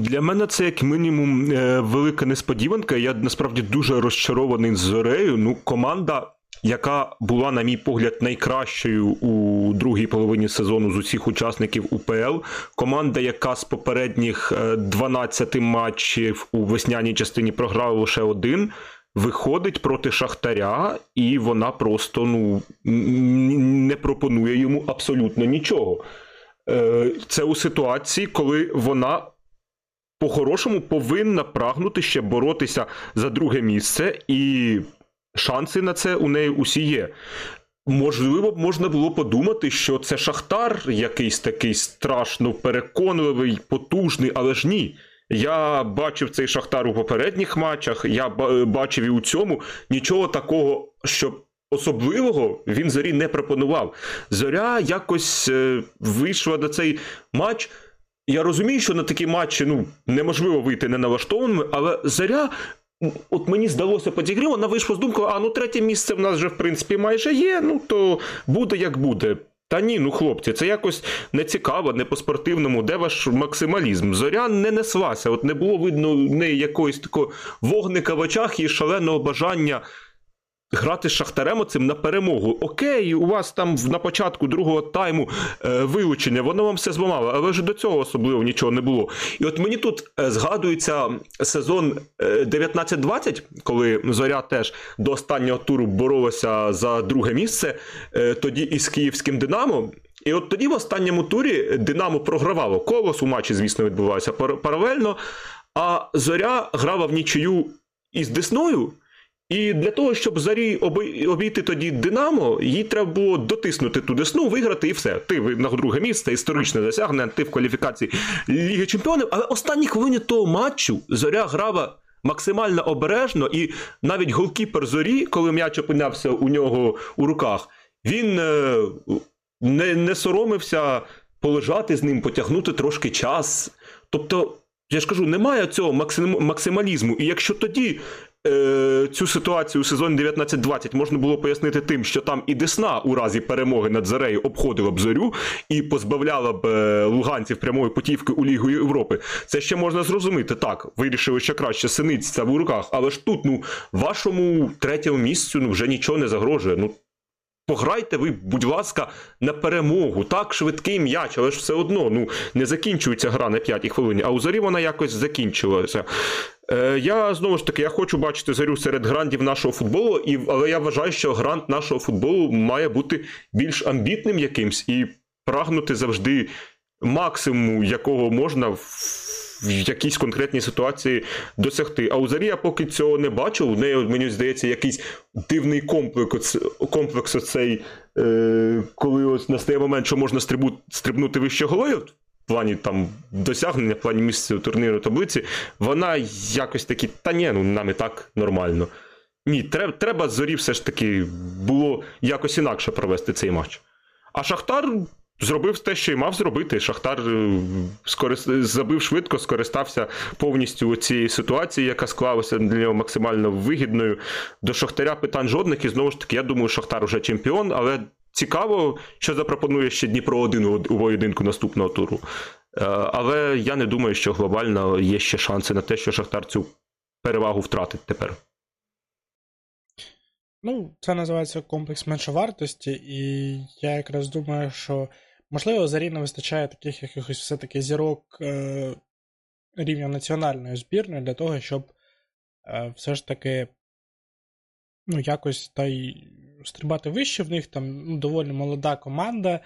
Для мене це як мінімум велика несподіванка. Я насправді дуже розчарований Зорею. Ну, команда, яка була, на мій погляд, найкращою у другій половині сезону з усіх учасників УПЛ. Команда, яка з попередніх дванадцяти матчів у весняній частині програла лише один, виходить проти Шахтаря, і вона просто, ну, не пропонує йому абсолютно нічого. Це у ситуації, коли вона по-хорошому повинна прагнути ще боротися за друге місце, і шанси на це у неї усі є. Можливо, можна було подумати, що це Шахтар якийсь такий страшно переконливий, потужний, але ж ні. Я бачив цей Шахтар у попередніх матчах, я бачив і у цьому. Нічого такого, щоб особливого він Зорі не пропонував. Зоря якось вийшла на цей матч. Я розумію, що на такі матчі, ну, неможливо вийти неналаштованими, але Зоря, от мені здалося по дігрі, вона вийшла з думкою, а ну третє місце в нас вже в принципі майже є, ну то буде як буде. Та ні, ну хлопці, це якось не цікаво, не по-спортивному, де ваш максималізм? Зоря не неслася, от не було видно в неї якогось такого вогника в очах і шаленого бажання грати з Шахтарем оцим на перемогу. Окей, у вас там на початку другого тайму е, вилучення, воно вам все зламало, але ж до цього особливо нічого не було. І от мені тут згадується сезон дев'ятнадцять двадцять, коли Зоря теж до останнього туру боролася за друге місце, е, тоді із київським «Динамо». І от тоді в останньому турі «Динамо» програвало. «Колос» у матчі, звісно, відбувався паралельно, а Зоря грала в нічию із «Десною». І для того, щоб Зорі обійти тоді «Динамо», їй треба було дотиснути ту «Десну», виграти і все. Ти на друге місце, історичне досягнення, ти в кваліфікації Ліги Чемпіонів. Але останні хвилини того матчу Зоря грала максимально обережно, і навіть голкіпер Зорі, коли м'яч опинявся у нього у руках, він не, не соромився полежати з ним, потягнути трошки час. Тобто, я ж кажу, немає цього максималізму. І якщо тоді цю ситуацію у сезоні дев'ятнадцять двадцять можна було пояснити тим, що там і Десна у разі перемоги над Зорею обходила б Зорю і позбавляла б луганців прямої путівки у Лігу Європи. Це ще можна зрозуміти. Так, вирішили, що краще синиця в руках, але ж тут, ну, вашому третьому місцю, ну, вже нічого не загрожує. Ну, пограйте ви, будь ласка, на перемогу. Так, швидкий м'яч, але ж все одно, ну, не закінчується гра на п'ятій хвилині, а у Зорі вона якось закінчилася. Е, я, знову ж таки, я хочу бачити Зорю серед грандів нашого футболу, і, але я вважаю, що грант нашого футболу має бути більш амбітним якимсь і прагнути завжди максимуму, якого можна в, в якійсь конкретній ситуації досягти. А у Зорі я поки цього не бачив, у неї, мені здається, якийсь дивний комплекс, комплекс оцей, е, коли ось настає момент, що можна стрибу, стрибнути вище головою, в плані там досягнення, в плані місця у турніру таблиці, вона якось такі, та ні, ну нам і так нормально. Ні, треба, треба Зорі все ж таки було якось інакше провести цей матч. А Шахтар зробив те, що й мав зробити. Шахтар скорист... забив швидко, скористався повністю цією ситуацією, яка склалася для нього максимально вигідною. До Шахтаря питань жодних, і знову ж таки, я думаю, Шахтар вже чемпіон, але цікаво, що запропонує ще Дніпро один у поєдинку наступного туру. Але я не думаю, що глобально є ще шанси на те, що Шахтар цю перевагу втратить тепер. Ну, це називається комплекс меншовартості, і я якраз думаю, що можливо, Зорі не вистачає таких якихось все-таки зірок е- рівня національної збірної для того, щоб е- все ж таки ну, якось та й стрибати вище в них, там ну, доволі молода команда.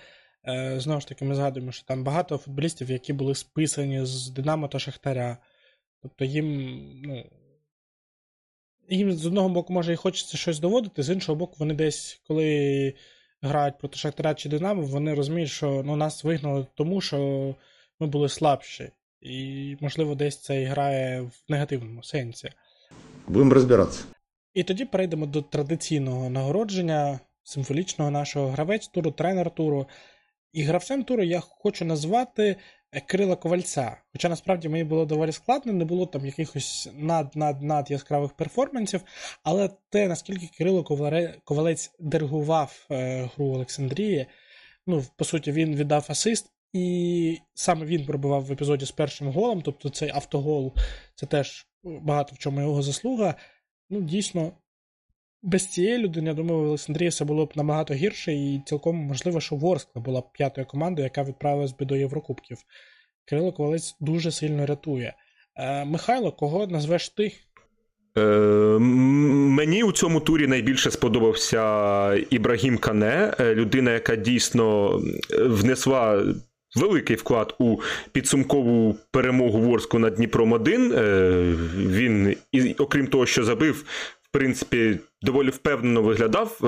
Е, знову ж таки, ми згадуємо, що там багато футболістів, які були списані з Динамо та Шахтаря. Тобто їм, ну, їм з одного боку, може, і хочеться щось доводити, з іншого боку, вони десь, коли грають проти Шахтаря чи Динамо, вони розуміють, що ну, нас вигнали тому, що ми були слабші. І, можливо, десь це і грає в негативному сенсі. Будемо розбиратися. І тоді перейдемо до традиційного нагородження, символічного нашого. Гравець туру, тренер туру. І гравцем туру я хочу назвати Кирила Ковальця. Хоча, насправді, мені було доволі складно, не було там якихось над-над-над яскравих перформансів, але те, наскільки Кирило Ковалець диригував гру Олександрії, ну, по суті, він віддав асист, і саме він пробивав в епізоді з першим голом, тобто цей автогол, це теж багато в чому його заслуга. Ну, дійсно, без цієї людини, я думаю, в Олександрії все було б набагато гірше, і цілком можливо, що Ворскла була б п'ятою командою, яка відправилась би до Єврокубків. Кирило Коваленець дуже сильно рятує. Е, Михайло, кого назвеш ти? Е, мені у цьому турі найбільше сподобався Ібрагім Кане, людина, яка дійсно внесла великий вклад у підсумкову перемогу Ворску над Дніпром один. Е, він, і, окрім того, що забив, в принципі, доволі впевнено виглядав,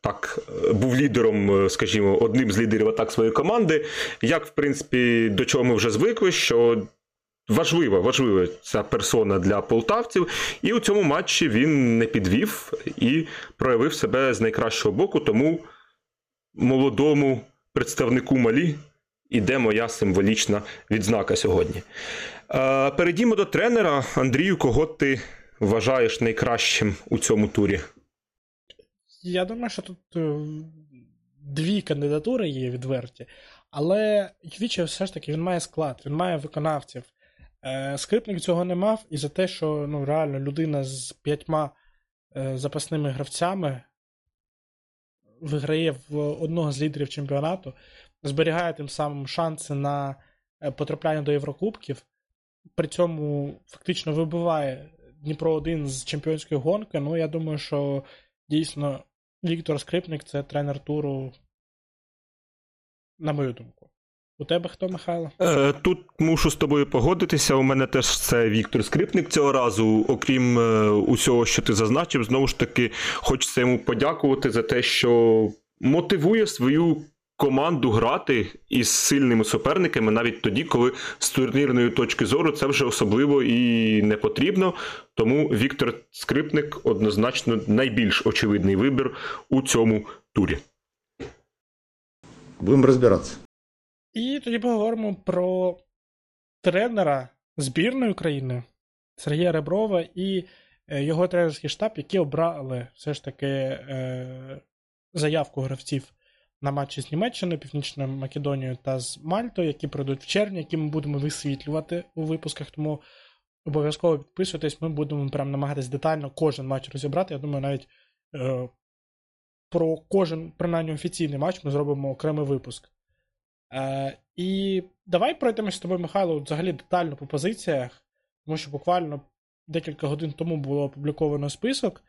так, був лідером, скажімо, одним з лідерів атак своєї команди, як, в принципі, до чого ми вже звикли, що важлива, важлива ця персона для полтавців, і у цьому матчі він не підвів і проявив себе з найкращого боку, тому молодому представнику Малі іде моя символічна відзнака сьогодні. Перейдімо до тренера. Андрію, кого ти вважаєш найкращим у цьому турі? Я думаю, що тут дві кандидатури є відверті, але Ювіча все ж таки він має склад, він має виконавців. Скрипник цього не мав, і за те, що ну, реально людина з п'ятьма запасними гравцями виграє в одного з лідерів чемпіонату, зберігає тим самим шанси на потрапляння до Єврокубків, при цьому фактично вибиває Дніпро один з чемпіонської гонки. Ну, я думаю, що дійсно Віктор Скрипник – це тренер туру, на мою думку. У тебе хто, Михайло? Тут мушу з тобою погодитися. У мене теж це Віктор Скрипник цього разу. Окрім усього, що ти зазначив, знову ж таки, хочеться йому подякувати за те, що мотивує свою команду грати із сильними суперниками, навіть тоді, коли з турнірної точки зору це вже особливо і не потрібно. Тому Віктор Скрипник однозначно найбільш очевидний вибір у цьому турі. Будемо розбиратися. І тоді поговоримо про тренера збірної України Сергія Реброва і його тренерський штаб, які обрали все ж таки заявку гравців на матчі з Німеччиною, Північною Македонією та з Мальтою, які пройдуть в червні, які ми будемо висвітлювати у випусках, тому обов'язково підписуйтесь, ми будемо прям намагатись детально кожен матч розібрати. Я думаю, навіть е- про кожен, принаймні офіційний матч, ми зробимо окремий випуск. Е- і давай пройдемося з тобою, Михайло, взагалі детально по позиціях, тому що буквально декілька годин тому було опубліковано список.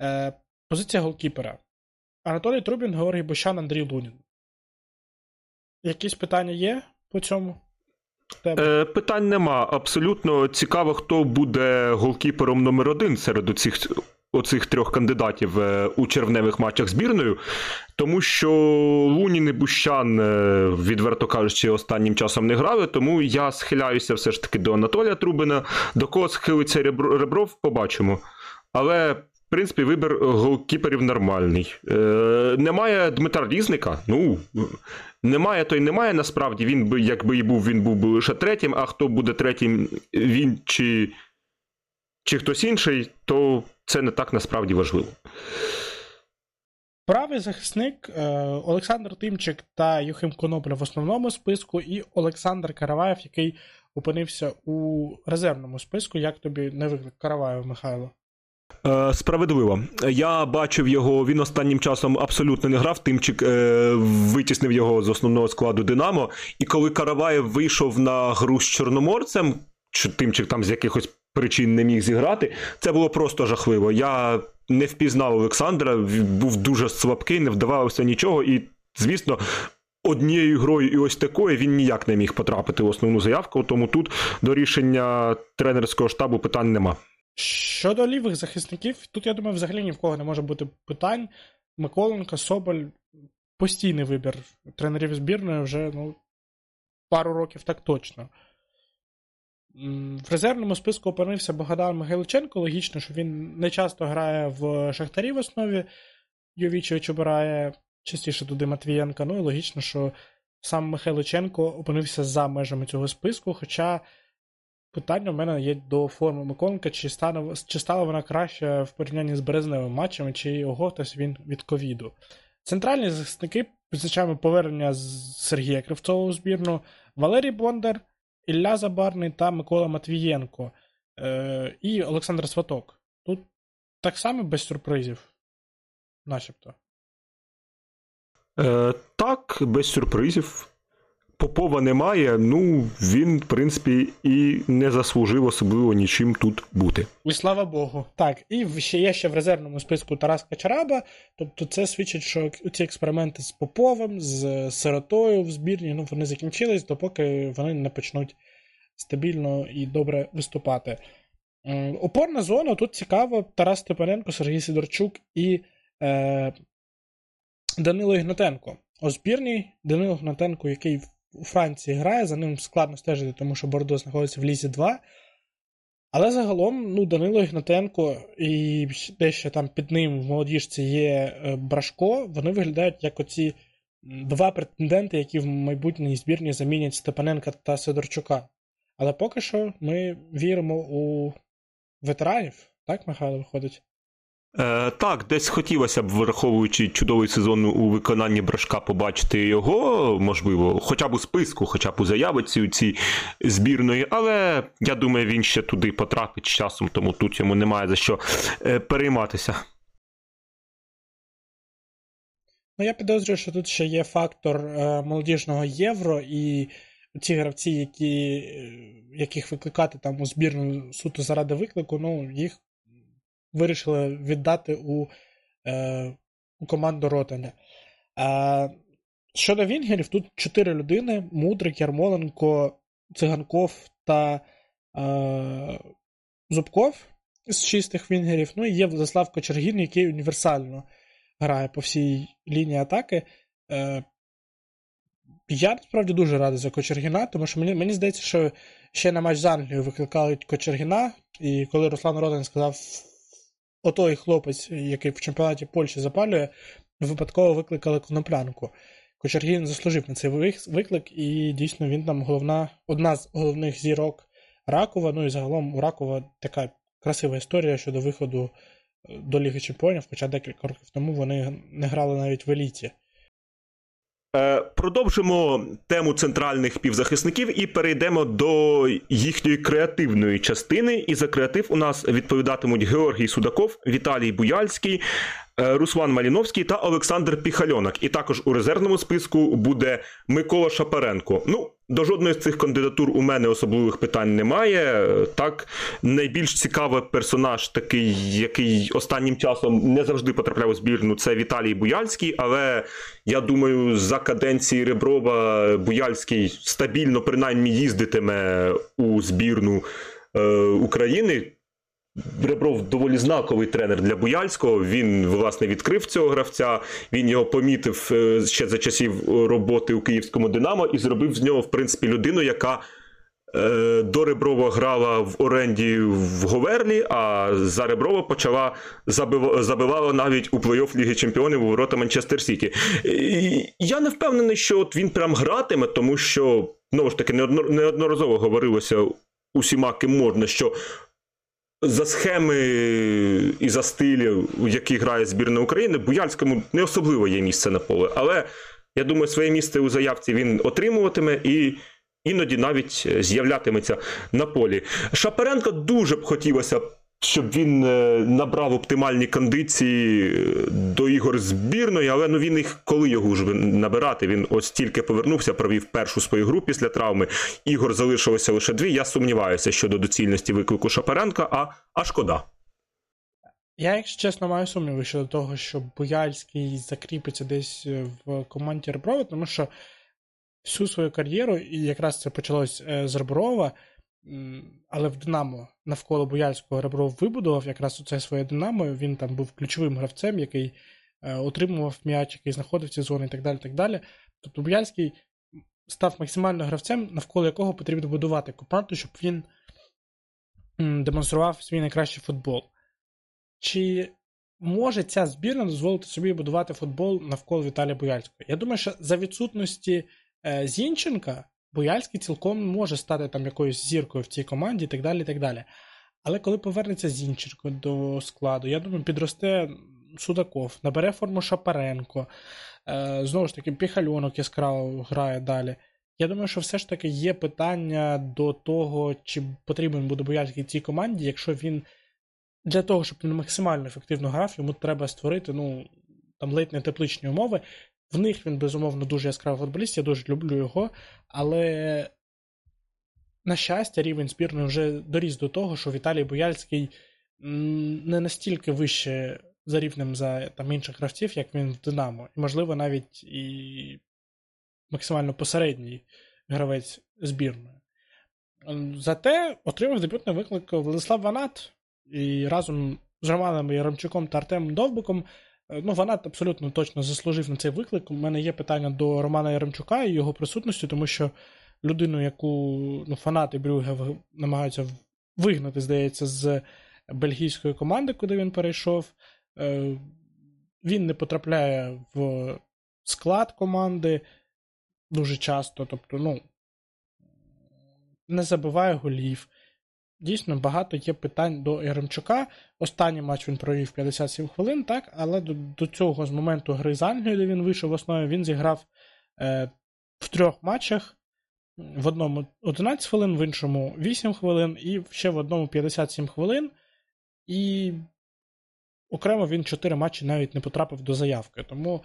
Е- позиція голкіпера. Анатолій Трубін, Георгій Бущан, Андрій Лунін. Якісь питання є по цьому? Е, питань нема. Абсолютно цікаво, хто буде голкіпером номер один серед оцих, оцих трьох кандидатів у червневих матчах збірною. Тому що Лунін і Бущан, відверто кажучи, останнім часом не грали, тому я схиляюся все ж таки до Анатолія Трубіна. До кого схилиться Ребров, побачимо. Але в принципі, вибір голкіперів нормальний. Е, немає Дмитра Різника. Ну, немає, то й немає. Насправді, він би, якби і був, він був би лише третім. А хто буде третім, він чи, чи хтось інший, то це не так насправді важливо. Правий захисник е, Олександр Тимчик та Юхим Конопля в основному списку, і Олександр Караваєв, який опинився у резервному списку. Як тобі не виклик Караваєв, Михайло? Справедливо. Я бачив його, він останнім часом абсолютно не грав, Тимчик е, витіснив його з основного складу Динамо, і коли Караваєв вийшов на гру з Чорноморцем, Тимчик там з якихось причин не міг зіграти. Це було просто жахливо. Я не впізнав Олександра, був дуже слабкий, не вдавалося нічого. І, звісно, однією грою і ось такою він ніяк не міг потрапити в основну заявку. Тому тут до рішення тренерського штабу питань нема. Щодо лівих захисників, тут, я думаю, взагалі ні в кого не може бути питань. Миколенко, Соболь – постійний вибір тренерів збірної вже, ну, пару років так точно. В резервному списку опинився Богдан Михайличенко. Логічно, що він не часто грає в Шахтарі в основі. Йовічевич обирає частіше туди Матвієнка. Ну і логічно, що сам Михайличенко опинився за межами цього списку. Хоча питання в мене є до форми Миколенка. Чи, чи стала вона краще в порівнянні з березневими матчами, чи оготався він від ковіду. Центральні захисники відзначаємо повернення Сергія Кривцова у збірну. Валерій Бондар, Ілля Забарний та Микола Матвієнко. Е, і Олександр Сваток. Тут так само без сюрпризів, начебто. Е, так, без сюрпризів. Попова немає, ну, він, в принципі, і не заслужив особливо нічим тут бути. І слава Богу. Так, і ще є ще в резервному списку Тарас Качараба, тобто це свідчить, що ці експерименти з Поповим, з Сиротою в збірні, ну, вони закінчились, допоки вони не почнуть стабільно і добре виступати. Опорна зона, тут цікаво, Тарас Степаненко, Сергій Сидорчук і е, Данило Ігнатенко. У збірній Данило Ігнатенко, який у Франції грає, за ним складно стежити, тому що Бордо знаходиться в Лізі два. Але загалом, ну, Данило Ігнатенко і дещо там під ним в молодіжці є Брашко, вони виглядають як оці два претенденти, які в майбутній збірні замінять Степаненка та Сидорчука. Але поки що ми віримо у ветеранів, так, Михайло, виходить? Е, так, десь хотілося б, враховуючи чудовий сезон у виконанні Брашка, побачити його, можливо, хоча б у списку, хоча б у заявиці у цій збірної, але я думаю, він ще туди потрапить з часом, тому тут йому немає за що е, перейматися. Ну, я підозрюю, що тут ще є фактор е, молодіжного євро, і ці гравці, які, яких викликати там у збірну суто заради виклику, ну, їх вирішили віддати у, е, у команду Ротаня. Е, щодо вінгерів, тут чотири людини. Мудрик, Ярмоленко, Циганков та е, Зубков з чистих вінгерів. Ну і є Владислав Кочергін, який універсально грає по всій лінії атаки. Е, я, насправді, дуже радий за Кочергіна, тому що мені, мені здається, що ще на матч з Англією викликали Кочергіна, і коли Руслан Ротан сказав: отой хлопець, який в чемпіонаті Польщі запалює, випадково викликали Коноплянку. Кочергін заслужив на цей виклик, і дійсно він там головна, одна з головних зірок Ракова. Ну і загалом у Ракова така красива історія щодо виходу до Ліги Чемпіонів, хоча декілька років тому вони не грали навіть в еліті. Продовжимо тему центральних півзахисників і перейдемо до їхньої креативної частини. І за креатив у нас відповідатимуть Георгій Судаков, Віталій Буяльський, Руслан Маліновський та Олександр Піхальонок. І також у резервному списку буде Микола Шапаренко. Ну, до жодної з цих кандидатур у мене особливих питань немає. Так, найбільш цікавий персонаж, такий, який останнім часом не завжди потрапляв у збірну, це Віталій Буяльський. Але, я думаю, за каденції Реброва Буяльський стабільно, принаймні, їздитиме у збірну е, України. Ребров доволі знаковий тренер для Буяльського, він, власне, відкрив цього гравця, він його помітив ще за часів роботи у київському «Динамо» і зробив з нього, в принципі, людину, яка е, до Реброва грала в оренді в Говерлі, а за Реброва почала забив... забивала навіть у плей-офф Ліги Чемпіонів у ворота Манчестер-Сіті. І я не впевнений, що от він прям гратиме, тому що, знову ж таки, неодноразово говорилося усіма, ким можна, що за схеми і за стилі, у які грає збірна України, Буяльському не особливо є місце на поле. Але, я думаю, своє місце у заявці він отримуватиме і іноді навіть з'являтиметься на полі. Шапаренко дуже б хотілося щоб він набрав оптимальні кондиції до ігор збірної, але ну він їх, коли його вже набирати, він ось тільки повернувся, провів першу свою гру після травми, ігор залишилося лише дві, я сумніваюся щодо доцільності виклику Шапаренка, а, а шкода. Я, якщо чесно, маю сумніви щодо того, що Бояльський закріпиться десь в команді Реброва, тому що всю свою кар'єру, і якраз це почалось з Реброва, але в Динамо навколо Бояльського Ребров вибудував якраз оце своє Динамо, він там був ключовим гравцем, який отримував м'яч, який знаходив ці зони і так далі, так далі. Тобто Бояльський став максимально гравцем, навколо якого потрібно будувати команду, щоб він демонстрував свій найкращий футбол. Чи може ця збірна дозволити собі будувати футбол навколо Віталія Бояльського? Я думаю, що за відсутності Зінченка Бояльський цілком може стати там якоюсь зіркою в цій команді і так далі, і так далі. Але коли повернеться Зінченко до складу, я думаю, підросте Судаков, набере форму Шапаренко, знову ж таки, Піхальонок яскраво грає далі. Я думаю, що все ж таки є питання до того, чи потрібен буде Бояльський цій команді, якщо він для того, щоб він максимально ефективно грав, йому треба створити, ну, там, ледь не тепличні умови. В них він, безумовно, дуже яскравий футболіст, я дуже люблю його, але, на щастя, рівень збірної вже доріс до того, що Віталій Бояльський не настільки вище за рівнем за там, інших гравців, як він в Динамо. І, можливо, навіть і максимально посередній гравець збірної. Зате отримав дебютний виклик Владислав Ванат, і разом з Романом Яремчуком та Артемом Довбиком, ну, Ванат абсолютно точно заслужив на цей виклик. У мене є питання до Романа Яремчука і його присутності, тому що людину, яку ну, фанати Брюгге намагаються вигнати, здається, з бельгійської команди, куди він перейшов, він не потрапляє в склад команди дуже часто, тобто, ну, не забиває голів. Дійсно, багато є питань до Яремчука. Останній матч він провів п'ятдесят сім хвилин, так, але до, до цього, з моменту гри з Англією, де він вийшов в основі, він зіграв е, в трьох матчах. В одному одинадцять хвилин, в іншому вісім хвилин, і ще в одному п'ятдесят сім хвилин. І окремо він чотири матчі навіть не потрапив до заявки. Тому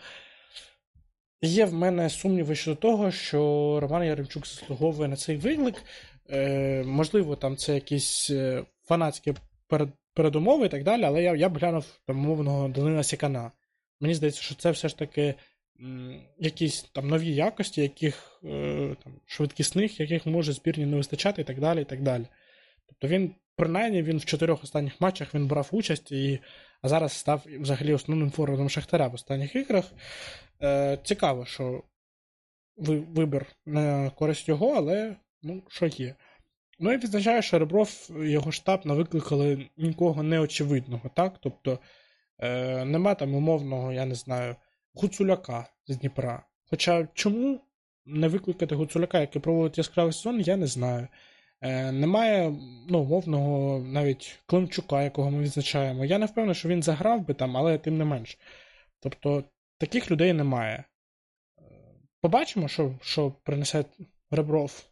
є в мене сумніви щодо того, що Роман Яремчук заслуговує на цей виклик. Е, можливо, там це якісь фанатські перед, передумови і так далі, але я, я б глянув там, мовного Данила Сікана. Мені здається, що це все ж таки м, якісь там нові якості, яких е, там, швидкісних, яких може збірні не вистачати і так далі, і так далі. Тобто він, принаймні, він в чотирьох останніх матчах він брав участь, і, а зараз став взагалі основним форвардом Шахтаря в останніх іграх. Е, цікаво, що ви, вибір на користь його, але ну, що є. Ну, і відзначаю, що Ребров і його штаб навикликали нікого неочевидного, так? Тобто, е, нема там умовного, я не знаю, Гуцуляка з Дніпра. Хоча чому не викликати Гуцуляка, який проводить яскравий сезон, я не знаю. Е, немає, ну, умовного навіть Климчука, якого ми відзначаємо. Я не впевнений, що він заграв би там, але тим не менш. Тобто, таких людей немає. Побачимо, що, що принесе Ребров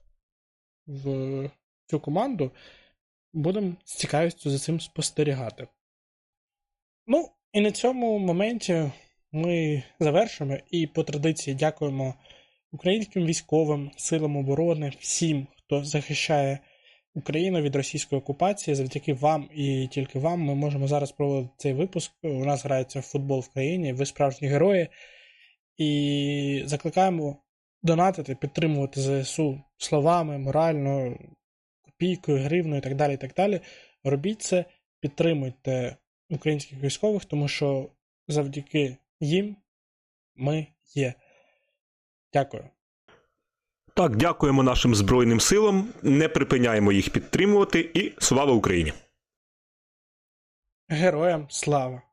в цю команду, будемо з цікавістю за цим спостерігати. Ну, і на цьому моменті ми завершимо і по традиції дякуємо українським військовим, силам оборони, всім, хто захищає Україну від російської окупації. Завдяки вам і тільки вам ми можемо зараз проводити цей випуск. У нас грається футбол в країні, ви справжні герої. І закликаємо донатити, підтримувати ЗСУ словами, морально, копійкою, гривною і так далі, і так далі. Робіть це, підтримуйте українських військових, тому що завдяки їм ми є. Дякую. Так, дякуємо нашим Збройним силам, не припиняємо їх підтримувати і слава Україні! Героям слава!